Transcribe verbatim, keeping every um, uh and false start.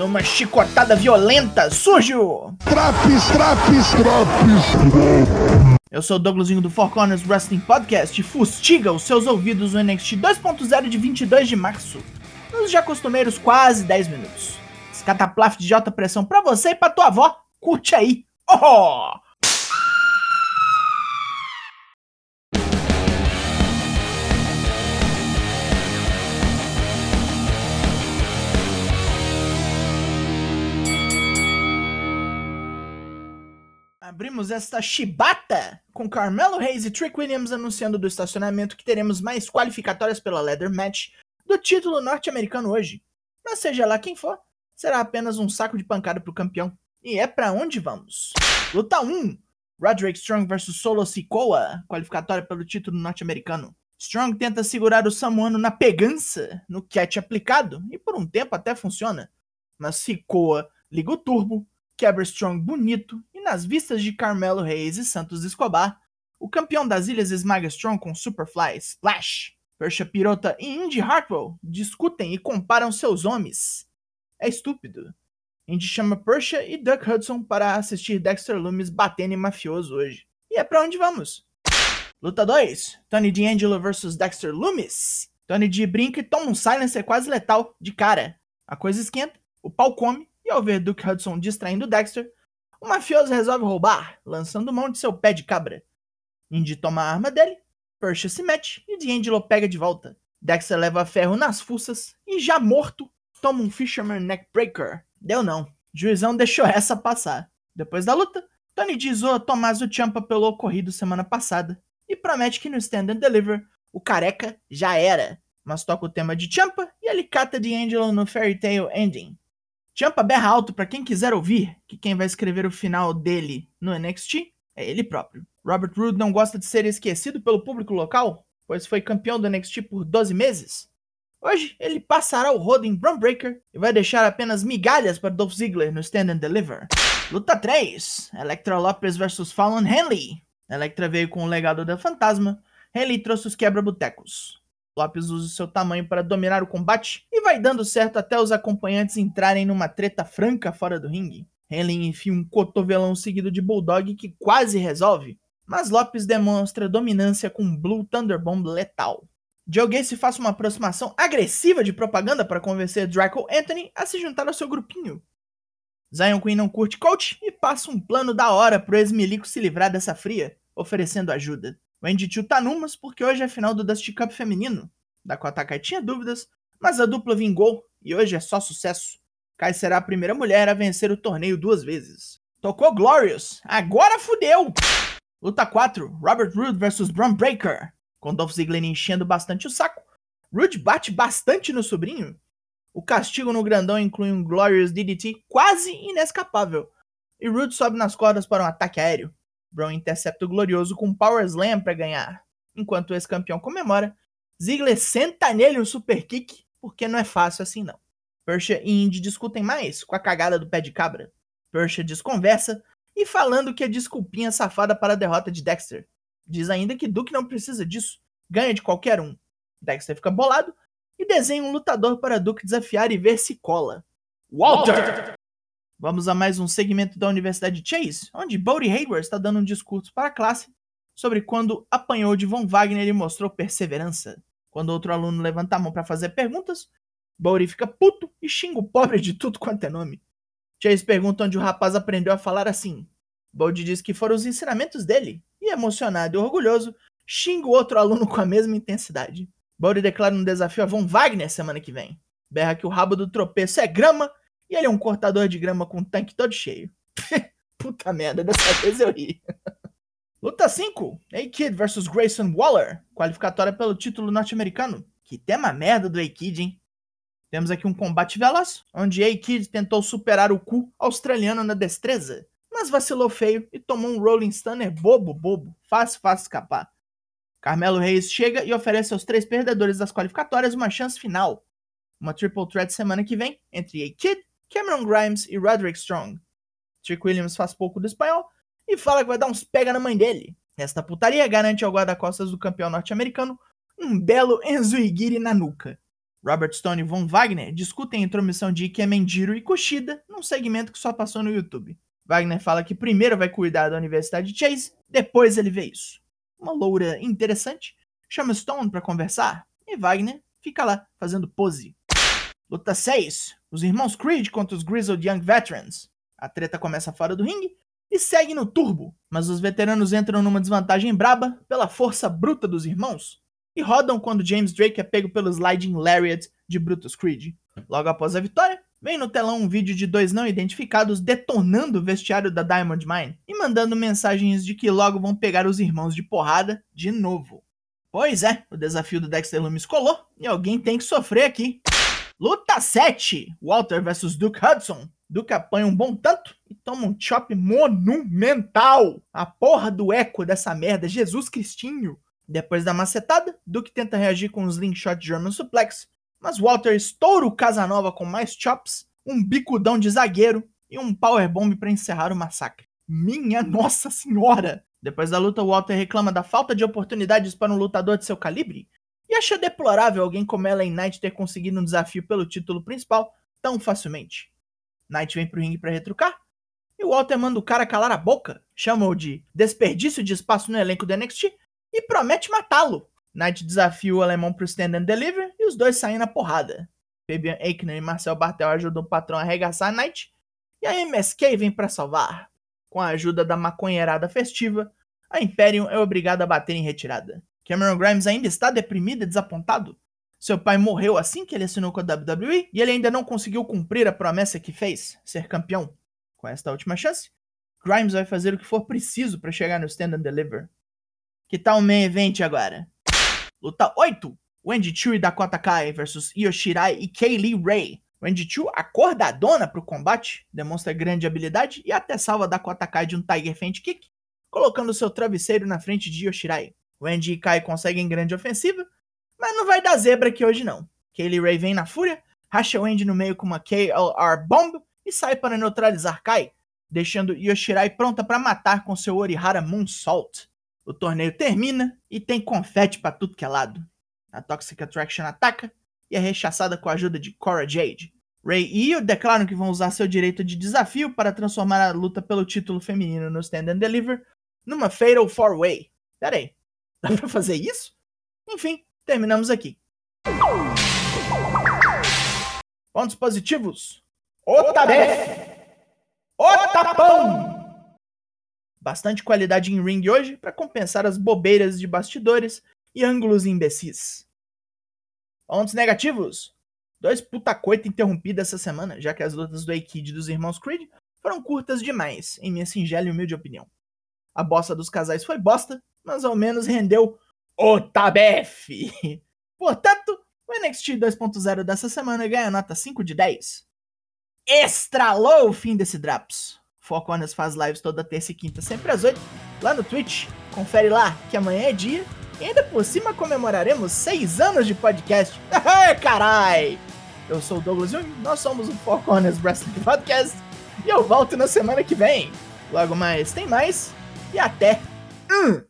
Numa chicotada violenta, surge o... Traps, traps, traps. Eu sou o Douglasinho do Four Corners Wrestling Podcast e fustiga os seus ouvidos no N X T dois ponto zero de vinte e dois de março. Nos já costumeiros quase dez minutos. Esse cataplafte de alta pressão pra você e pra tua avó. Curte aí. Oh! Abrimos esta chibata com Carmelo Hayes e Trick Williams anunciando do estacionamento que teremos mais qualificatórias pela Ladder Match do título norte-americano hoje. Mas seja lá quem for, será apenas um saco de pancada pro campeão. E é pra onde vamos. Luta um. Roderick Strong versus Solo Sikoa, qualificatória pelo título norte-americano. Strong tenta segurar o samoano na pegança, no catch aplicado, e por um tempo até funciona. Mas Sikoa liga o turbo, quebra Strong bonito, e nas vistas de Carmelo Hayes e Santos Escobar, o campeão das ilhas esmaga Strong com Superfly Splash. Persia Pirotta e Indy Hartwell discutem e comparam seus homens. É estúpido. Indy chama Persia e Duck Hudson para assistir Dexter Lumis batendo em mafioso hoje. E é pra onde vamos. Luta dois. Tony D'Angelo versus Dexter Lumis. Tony D brinca e toma um silencer quase letal de cara. A coisa esquenta, o pau come. E ao ver Duck Hudson distraindo Dexter, o mafioso resolve roubar, lançando mão de seu pé de cabra. Indy toma a arma dele, Persia se mete e D'Angelo pega de volta. Dexter leva ferro nas fuças e, já morto, toma um Fisherman Neckbreaker. Deu não, o juizão deixou essa passar. Depois da luta, Tony D zoa Tommaso Ciampa pelo ocorrido semana passada e promete que no Stand and Deliver, o careca já era. Mas toca o tema de Ciampa e ele cata D'Angelo no Fairytale Ending. Ciampa berra alto pra quem quiser ouvir, que quem vai escrever o final dele no N X T é ele próprio. Robert Roode não gosta de ser esquecido pelo público local, pois foi campeão do N X T por doze meses. Hoje, ele passará o rodo em Bron Breakker e vai deixar apenas migalhas para Dolph Ziggler no Stand and Deliver. Luta três. Elektra Lopez versus Fallon Henley. Elektra veio com o legado da fantasma, Henley trouxe os quebra-botecos. Lopes usa o seu tamanho para dominar o combate e vai dando certo até os acompanhantes entrarem numa treta franca fora do ringue. Henley enfia um cotovelão seguido de Bulldog que quase resolve, mas Lopes demonstra dominância com um Blue Thunderbomb letal. Joe Gacy faz uma aproximação agressiva de propaganda para convencer Draco Anthony a se juntar ao seu grupinho. Zion Queen não curte coach e passa um plano da hora pro ex-milico se livrar dessa fria, oferecendo ajuda. Wendy Choo tá numas porque hoje é a final do Dusty Cup feminino. Dakota Kai tinha dúvidas, mas a dupla vingou e hoje é só sucesso. Kai será a primeira mulher a vencer o torneio duas vezes. Tocou Glorious, agora fudeu! Luta quatro, Robert Roode vs Bron Breakker. Com Dolph Ziggler enchendo bastante o saco, Roode bate bastante no sobrinho. O castigo no grandão inclui um Glorious D D T quase inescapável, e Roode sobe nas cordas para um ataque aéreo. Bron intercepta o glorioso com um Power Slam para ganhar. Enquanto o ex-campeão comemora, Ziggler senta nele um super kick, porque não é fácil assim não. Persia e Indy discutem mais com a cagada do pé de cabra. Persia desconversa e falando que é desculpinha safada para a derrota de Dexter. Diz ainda que Duke não precisa disso, ganha de qualquer um. Dexter fica bolado e desenha um lutador para Duke desafiar e ver se cola. Walter! Walter. Vamos a mais um segmento da Universidade Chase, onde Bodie Hayward está dando um discurso para a classe sobre quando apanhou de Von Wagner e mostrou perseverança. Quando outro aluno levanta a mão para fazer perguntas, Bodie fica puto e xinga o pobre de tudo quanto é nome. Chase pergunta onde o rapaz aprendeu a falar assim. Bodie diz que foram os ensinamentos dele, e emocionado e orgulhoso, xinga o outro aluno com a mesma intensidade. Bodie declara um desafio a Von Wagner semana que vem. Berra que o rabo do tropeço é grama, e ele é um cortador de grama com um tanque todo cheio. Puta merda, dessa vez eu ri. Luta cinco. A-Kid versus Grayson Waller. Qualificatória pelo título norte-americano. Que tema merda do A-Kid, hein? Temos aqui um combate veloz, onde A-Kid tentou superar o cu australiano na destreza, mas vacilou feio e tomou um Rolling Stunner bobo, bobo. Fácil, fácil escapar. Carmelo Hayes chega e oferece aos três perdedores das qualificatórias uma chance final. Uma triple threat semana que vem entre A-Kid, Cameron Grimes e Roderick Strong. Trick Williams faz pouco do espanhol e fala que vai dar uns pega na mãe dele. Esta putaria garante ao guarda-costas do campeão norte-americano um belo Enziguri na nuca. Robert Stone e Von Wagner discutem a intromissão de Ikemendiro e Kushida num segmento que só passou no YouTube. Wagner fala que primeiro vai cuidar da Universidade Chase, depois ele vê isso. Uma loura interessante chama Stone para conversar e Wagner fica lá fazendo pose. Luta seis. Os irmãos Creed contra os Grizzled Young Veterans. A treta começa fora do ringue e segue no turbo, mas os veteranos entram numa desvantagem braba pela força bruta dos irmãos e rodam quando James Drake é pego pelo Sliding Lariat de Brutus Creed. Logo após a vitória, vem no telão um vídeo de dois não identificados detonando o vestiário da Diamond Mine e mandando mensagens de que logo vão pegar os irmãos de porrada de novo. Pois é, o desafio do Dexter Lumis colou e alguém tem que sofrer aqui. Luta sete, Walter versus Duck Hudson. Duck apanha um bom tanto e toma um chop monumental. A porra do eco dessa merda, Jesus Cristinho. Depois da macetada, Duck tenta reagir com um slingshot German suplex, mas Walter estoura o Casanova com mais chops, um bicudão de zagueiro e um powerbomb para encerrar o massacre. Minha Nossa Senhora! Depois da luta, Walter reclama da falta de oportunidades para um lutador de seu calibre e acha deplorável alguém como L A Knight ter conseguido um desafio pelo título principal tão facilmente. Knight vem pro ringue para retrucar e Walter manda o cara calar a boca, chama-o de desperdício de espaço no elenco do N X T e promete matá-lo. Knight desafia o alemão pro Stand and Deliver e os dois saem na porrada. Fabian Eichner e Marcel Bartel ajudam o patrão a arregaçar a Knight e a M S K vem pra salvar. Com a ajuda da maconheirada festiva, a Imperium é obrigada a bater em retirada. Cameron Grimes ainda está deprimido e desapontado. Seu pai morreu assim que ele assinou com a W W E e ele ainda não conseguiu cumprir a promessa que fez, ser campeão. Com esta última chance, Grimes vai fazer o que for preciso para chegar no Stand and Deliver. Que tal o main event agora? Luta oito. Wendy Choo e Dakota Kai versus Io Shirai e Kaylee Ray. Wendy Choo acorda a dona pro combate, demonstra grande habilidade e até salva Dakota Kai de um Tiger Feint Kick, colocando seu travesseiro na frente de Io Shirai. Wendy e Kai conseguem grande ofensiva, mas não vai dar zebra aqui hoje não. Kaylee Ray vem na fúria, racha Wendy no meio com uma K L R Bomb e sai para neutralizar Kai, deixando Io Shirai pronta para matar com seu Orihara Moonsault. O torneio termina e tem confete pra tudo que é lado. A Toxic Attraction ataca e é rechaçada com a ajuda de Cora Jade. Ray e Io declaram que vão usar seu direito de desafio para transformar a luta pelo título feminino no Stand and Deliver numa Fatal four way. Pera aí, dá pra fazer isso? Enfim, terminamos aqui. Pontos positivos. O Tabef! O Tapão! Bastante qualidade em ring hoje para compensar as bobeiras de bastidores e ângulos imbecis. Pontos negativos. Dois puta coita interrompida essa semana, já que as lutas do A-Kid e dos irmãos Creed foram curtas demais, em minha singela e humilde opinião. A bossa dos casais foi bosta, mas ao menos rendeu o Tabef. Portanto, o N X T dois ponto zero dessa semana ganha nota cinco de dez. Estralou o fim desse Draps. Four Corners faz lives toda terça e quinta, sempre às oito, lá no Twitch. Confere lá, que amanhã é dia. E ainda por cima comemoraremos seis anos de podcast. Carai! Eu sou o Douglasinho, nós somos o Four Corners Wrestling Podcast. E eu volto na semana que vem. Logo mais, tem mais. E até... Hum.